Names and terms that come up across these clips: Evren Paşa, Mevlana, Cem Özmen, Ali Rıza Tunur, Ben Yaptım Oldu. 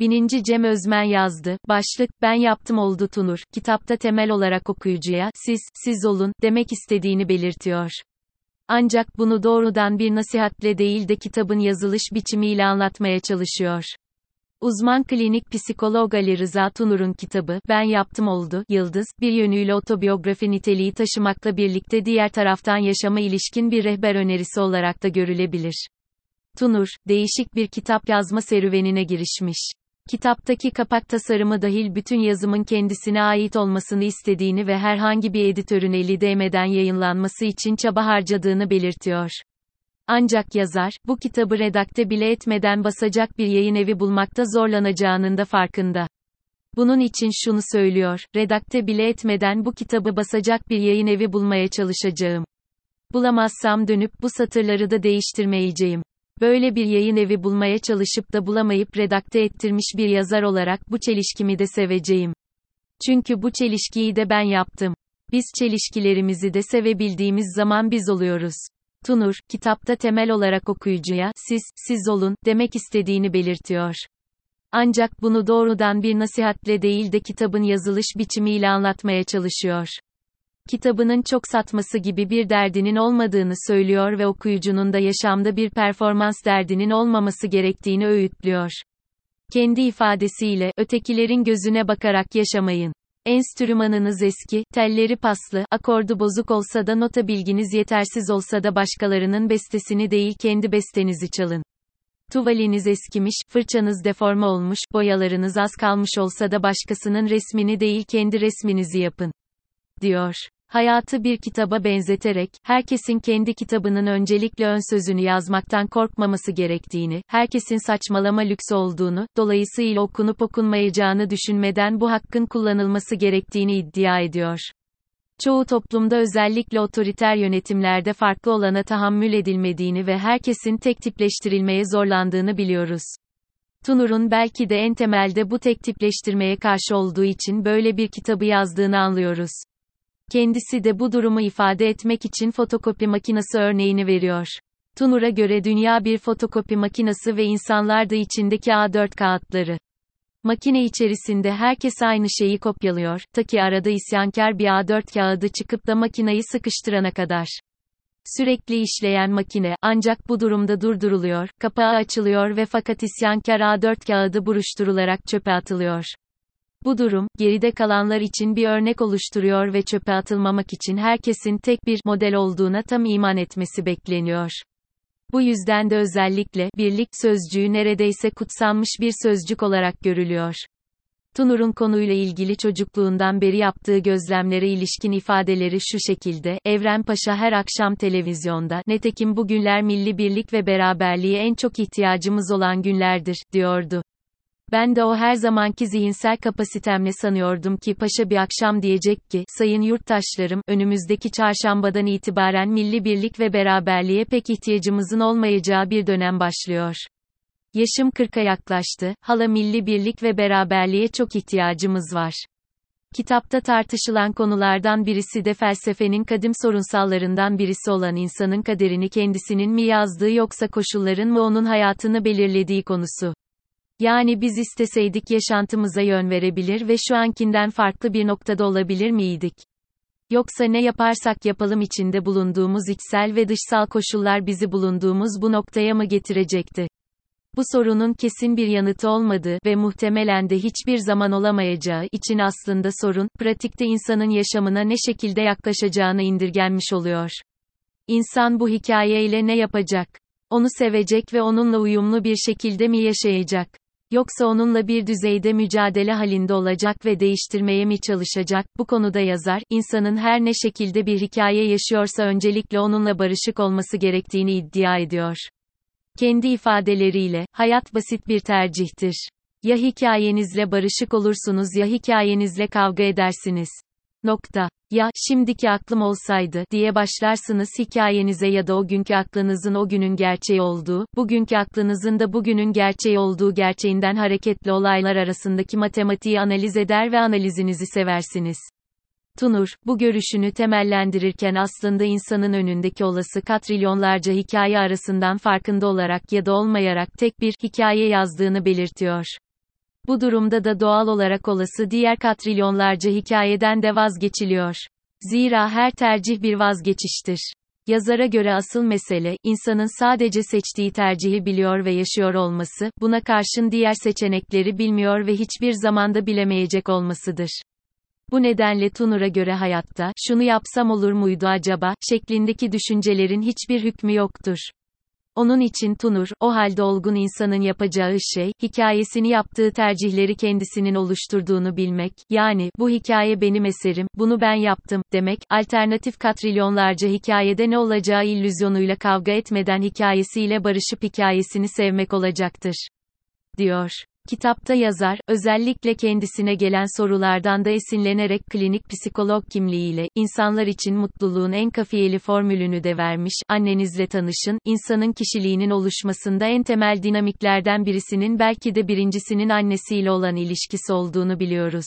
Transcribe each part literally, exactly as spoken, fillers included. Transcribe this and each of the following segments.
Bininci Cem Özmen yazdı. Başlık, Ben Yaptım Oldu Tunur, kitapta temel olarak okuyucuya, siz, siz olun, demek istediğini belirtiyor. Ancak bunu doğrudan bir nasihatle değil de kitabın yazılış biçimiyle anlatmaya çalışıyor. Uzman klinik psikolog Ali Rıza Tunur'un kitabı, Ben Yaptım Oldu, Yıldız, bir yönüyle otobiyografi niteliği taşımakla birlikte diğer taraftan yaşama ilişkin bir rehber önerisi olarak da görülebilir. Tunur, değişik bir kitap yazma serüvenine girişmiş. Kitaptaki kapak tasarımı dahil bütün yazımın kendisine ait olmasını istediğini ve herhangi bir editörün eli değmeden yayınlanması için çaba harcadığını belirtiyor. Ancak yazar, bu kitabı redakte bile etmeden basacak bir yayın evi bulmakta zorlanacağının da farkında. Bunun için şunu söylüyor, redakte bile etmeden bu kitabı basacak bir yayın evi bulmaya çalışacağım. Bulamazsam dönüp bu satırları da değiştirmeyeceğim. Böyle bir yayın evi bulmaya çalışıp da bulamayıp redakte ettirmiş bir yazar olarak bu çelişkimi de seveceğim. Çünkü bu çelişkiyi de ben yaptım. Biz çelişkilerimizi de sevebildiğimiz zaman biz oluyoruz. Tunur, kitapta temel olarak okuyucuya, siz, siz olun, demek istediğini belirtiyor. Ancak bunu doğrudan bir nasihatle değil de kitabın yazılış biçimiyle anlatmaya çalışıyor. Kitabının çok satması gibi bir derdinin olmadığını söylüyor ve okuyucunun da yaşamda bir performans derdinin olmaması gerektiğini öğütlüyor. Kendi ifadesiyle, ötekilerin gözüne bakarak yaşamayın. Enstrümanınız eski, telleri paslı, akordu bozuk olsa da nota bilginiz yetersiz olsa da başkalarının bestesini değil kendi bestenizi çalın. Tuvaliniz eskimiş, fırçanız deforme olmuş, boyalarınız az kalmış olsa da başkasının resmini değil kendi resminizi yapın, diyor. Hayatı bir kitaba benzeterek, herkesin kendi kitabının öncelikle ön sözünü yazmaktan korkmaması gerektiğini, herkesin saçmalama lüksü olduğunu, dolayısıyla okunup okunmayacağını düşünmeden bu hakkın kullanılması gerektiğini iddia ediyor. Çoğu toplumda özellikle otoriter yönetimlerde farklı olana tahammül edilmediğini ve herkesin tek tipleştirilmeye zorlandığını biliyoruz. Tunur'un belki de en temelde bu tek tipleştirmeye karşı olduğu için böyle bir kitabı yazdığını anlıyoruz. Kendisi de bu durumu ifade etmek için fotokopi makinesi örneğini veriyor. Tunur'a göre dünya bir fotokopi makinesi ve insanlar da içindeki A dört kağıtları. Makine içerisinde herkes aynı şeyi kopyalıyor, ta ki arada isyankar bir A dört kağıdı çıkıp da makineyi sıkıştırana kadar. Sürekli işleyen makine, ancak bu durumda durduruluyor, kapağı açılıyor ve fakat isyankar A dört kağıdı buruşturularak çöpe atılıyor. Bu durum, geride kalanlar için bir örnek oluşturuyor ve çöpe atılmamak için herkesin tek bir model olduğuna tam iman etmesi bekleniyor. Bu yüzden de özellikle, birlik sözcüğü neredeyse kutsanmış bir sözcük olarak görülüyor. Tunur'un konuyla ilgili çocukluğundan beri yaptığı gözlemlere ilişkin ifadeleri şu şekilde, Evren Paşa her akşam televizyonda, "Netekim bugünler milli birlik ve beraberliğe en çok ihtiyacımız olan günlerdir," diyordu. Ben de o her zamanki zihinsel kapasitemle sanıyordum ki paşa bir akşam diyecek ki, sayın yurttaşlarım, önümüzdeki çarşambadan itibaren milli birlik ve beraberliğe pek ihtiyacımızın olmayacağı bir dönem başlıyor. Yaşım kırka yaklaştı, hala milli birlik ve beraberliğe çok ihtiyacımız var. Kitapta tartışılan konulardan birisi de felsefenin kadim sorunsallarından birisi olan insanın kaderini kendisinin mi yazdığı yoksa koşulların mı onun hayatını belirlediği konusu. Yani biz isteseydik yaşantımıza yön verebilir ve şu ankinden farklı bir noktada olabilir miydik? Yoksa ne yaparsak yapalım içinde bulunduğumuz içsel ve dışsal koşullar bizi bulunduğumuz bu noktaya mı getirecekti? Bu sorunun kesin bir yanıtı olmadığı ve muhtemelen de hiçbir zaman olamayacağı için aslında sorun, pratikte insanın yaşamına ne şekilde yaklaşacağına indirgenmiş oluyor. İnsan bu hikayeyle ne yapacak? Onu sevecek ve onunla uyumlu bir şekilde mi yaşayacak? Yoksa onunla bir düzeyde mücadele halinde olacak ve değiştirmeye mi çalışacak? Bu konuda yazar, insanın her ne şekilde bir hikaye yaşıyorsa öncelikle onunla barışık olması gerektiğini iddia ediyor. Kendi ifadeleriyle, hayat basit bir tercihtir. Ya hikayenizle barışık olursunuz ya hikayenizle kavga edersiniz. Nokta. Ya, şimdiki aklım olsaydı, diye başlarsınız hikayenize ya da o günkü aklınızın o günün gerçeği olduğu, bugünkü aklınızın da bugünün gerçeği olduğu gerçeğinden hareketli olaylar arasındaki matematiği analiz eder ve analizinizi seversiniz. Tunur, bu görüşünü temellendirirken aslında insanın önündeki olası katrilyonlarca hikaye arasından farkında olarak ya da olmayarak tek bir hikaye yazdığını belirtiyor. Bu durumda da doğal olarak olası diğer katrilyonlarca hikayeden de vazgeçiliyor. Zira her tercih bir vazgeçiştir. Yazara göre asıl mesele, insanın sadece seçtiği tercihi biliyor ve yaşıyor olması, buna karşın diğer seçenekleri bilmiyor ve hiçbir zamanda bilemeyecek olmasıdır. Bu nedenle Tunur'a göre hayatta, "şunu yapsam olur muydu acaba?" şeklindeki düşüncelerin hiçbir hükmü yoktur. Onun için Tunur, o halde olgun insanın yapacağı şey, hikayesini yaptığı tercihleri kendisinin oluşturduğunu bilmek, yani, bu hikaye benim eserim, bunu ben yaptım, demek, alternatif katrilyonlarca hikayede ne olacağı illüzyonuyla kavga etmeden hikayesiyle barışıp hikayesini sevmek olacaktır, diyor. Kitapta yazar, özellikle kendisine gelen sorulardan da esinlenerek klinik psikolog kimliğiyle, insanlar için mutluluğun en kafiyeli formülünü de vermiş, annenizle tanışın, insanın kişiliğinin oluşmasında en temel dinamiklerden birisinin belki de birincisinin annesiyle olan ilişkisi olduğunu biliyoruz.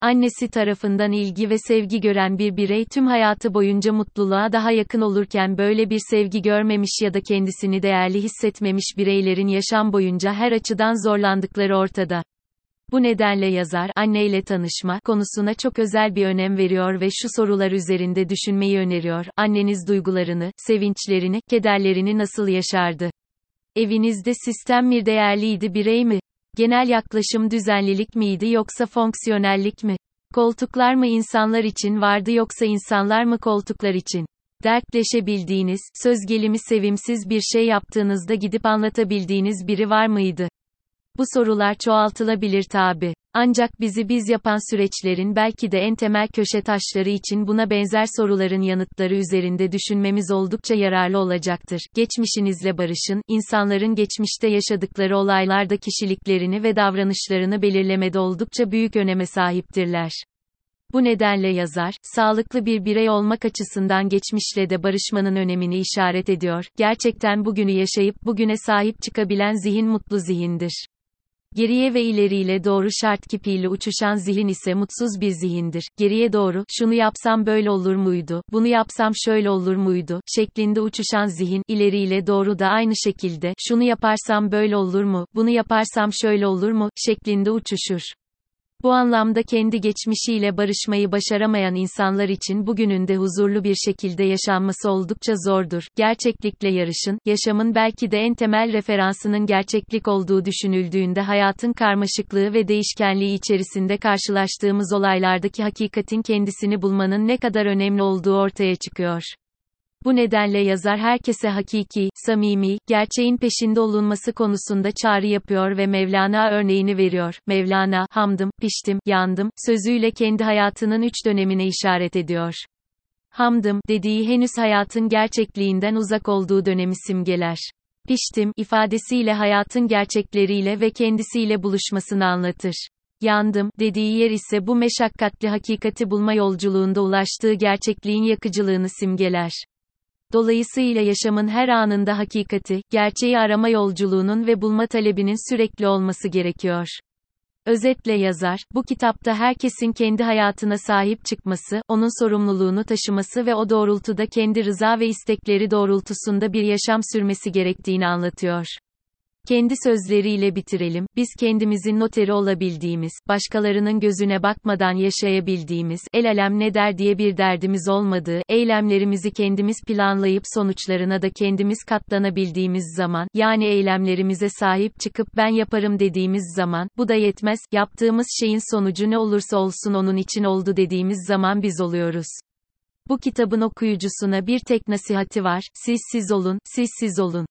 Annesi tarafından ilgi ve sevgi gören bir birey tüm hayatı boyunca mutluluğa daha yakın olurken böyle bir sevgi görmemiş ya da kendisini değerli hissetmemiş bireylerin yaşam boyunca her açıdan zorlandıkları ortada. Bu nedenle yazar, anneyle tanışma konusuna çok özel bir önem veriyor ve şu sorular üzerinde düşünmeyi öneriyor. Anneniz duygularını, sevinçlerini, kederlerini nasıl yaşardı? Evinizde sistem mi değerliydi, birey mi? Genel yaklaşım düzenlilik miydi yoksa fonksiyonellik mi? Koltuklar mı insanlar için vardı yoksa insanlar mı koltuklar için? Dertleşebildiğiniz, söz gelimi sevimsiz bir şey yaptığınızda gidip anlatabildiğiniz biri var mıydı? Bu sorular çoğaltılabilir tabi. Ancak bizi biz yapan süreçlerin belki de en temel köşe taşları için buna benzer soruların yanıtları üzerinde düşünmemiz oldukça yararlı olacaktır. Geçmişinizle barışın, insanların geçmişte yaşadıkları olaylarda kişiliklerini ve davranışlarını belirlemede oldukça büyük öneme sahiptirler. Bu nedenle yazar, sağlıklı bir birey olmak açısından geçmişle de barışmanın önemini işaret ediyor. Gerçekten bugünü yaşayıp bugüne sahip çıkabilen zihin mutlu zihindir. Geriye ve ileriyle doğru şart kipiyle uçuşan zihin ise mutsuz bir zihindir. Geriye doğru, şunu yapsam böyle olur muydu, bunu yapsam şöyle olur muydu, şeklinde uçuşan zihin, ileriyle doğru da aynı şekilde, şunu yaparsam böyle olur mu, bunu yaparsam şöyle olur mu, şeklinde uçuşur. Bu anlamda kendi geçmişiyle barışmayı başaramayan insanlar için bugünün de huzurlu bir şekilde yaşanması oldukça zordur. Gerçeklikle yarışın, yaşamın belki de en temel referansının gerçeklik olduğu düşünüldüğünde hayatın karmaşıklığı ve değişkenliği içerisinde karşılaştığımız olaylardaki hakikatin kendisini bulmanın ne kadar önemli olduğu ortaya çıkıyor. Bu nedenle yazar herkese hakiki, samimi, gerçeğin peşinde olunması konusunda çağrı yapıyor ve Mevlana örneğini veriyor. Mevlana, hamdım, piştim, yandım, sözüyle kendi hayatının üç dönemine işaret ediyor. Hamdım, dediği henüz hayatın gerçekliğinden uzak olduğu dönemi simgeler. Piştim, ifadesiyle hayatın gerçekleriyle ve kendisiyle buluşmasını anlatır. Yandım, dediği yer ise bu meşakkatli hakikati bulma yolculuğunda ulaştığı gerçekliğin yakıcılığını simgeler. Dolayısıyla yaşamın her anında hakikati, gerçeği arama yolculuğunun ve bulma talebinin sürekli olması gerekiyor. Özetle yazar, bu kitapta herkesin kendi hayatına sahip çıkması, onun sorumluluğunu taşıması ve o doğrultuda kendi rıza ve istekleri doğrultusunda bir yaşam sürmesi gerektiğini anlatıyor. Kendi sözleriyle bitirelim, biz kendimizin noteri olabildiğimiz, başkalarının gözüne bakmadan yaşayabildiğimiz, el alem ne der diye bir derdimiz olmadığı, eylemlerimizi kendimiz planlayıp sonuçlarına da kendimiz katlanabildiğimiz zaman, yani eylemlerimize sahip çıkıp ben yaparım dediğimiz zaman, bu da yetmez, yaptığımız şeyin sonucu ne olursa olsun onun için oldu dediğimiz zaman biz oluyoruz. Bu kitabın okuyucusuna bir tek nasihati var, siz siz olun, siz siz olun.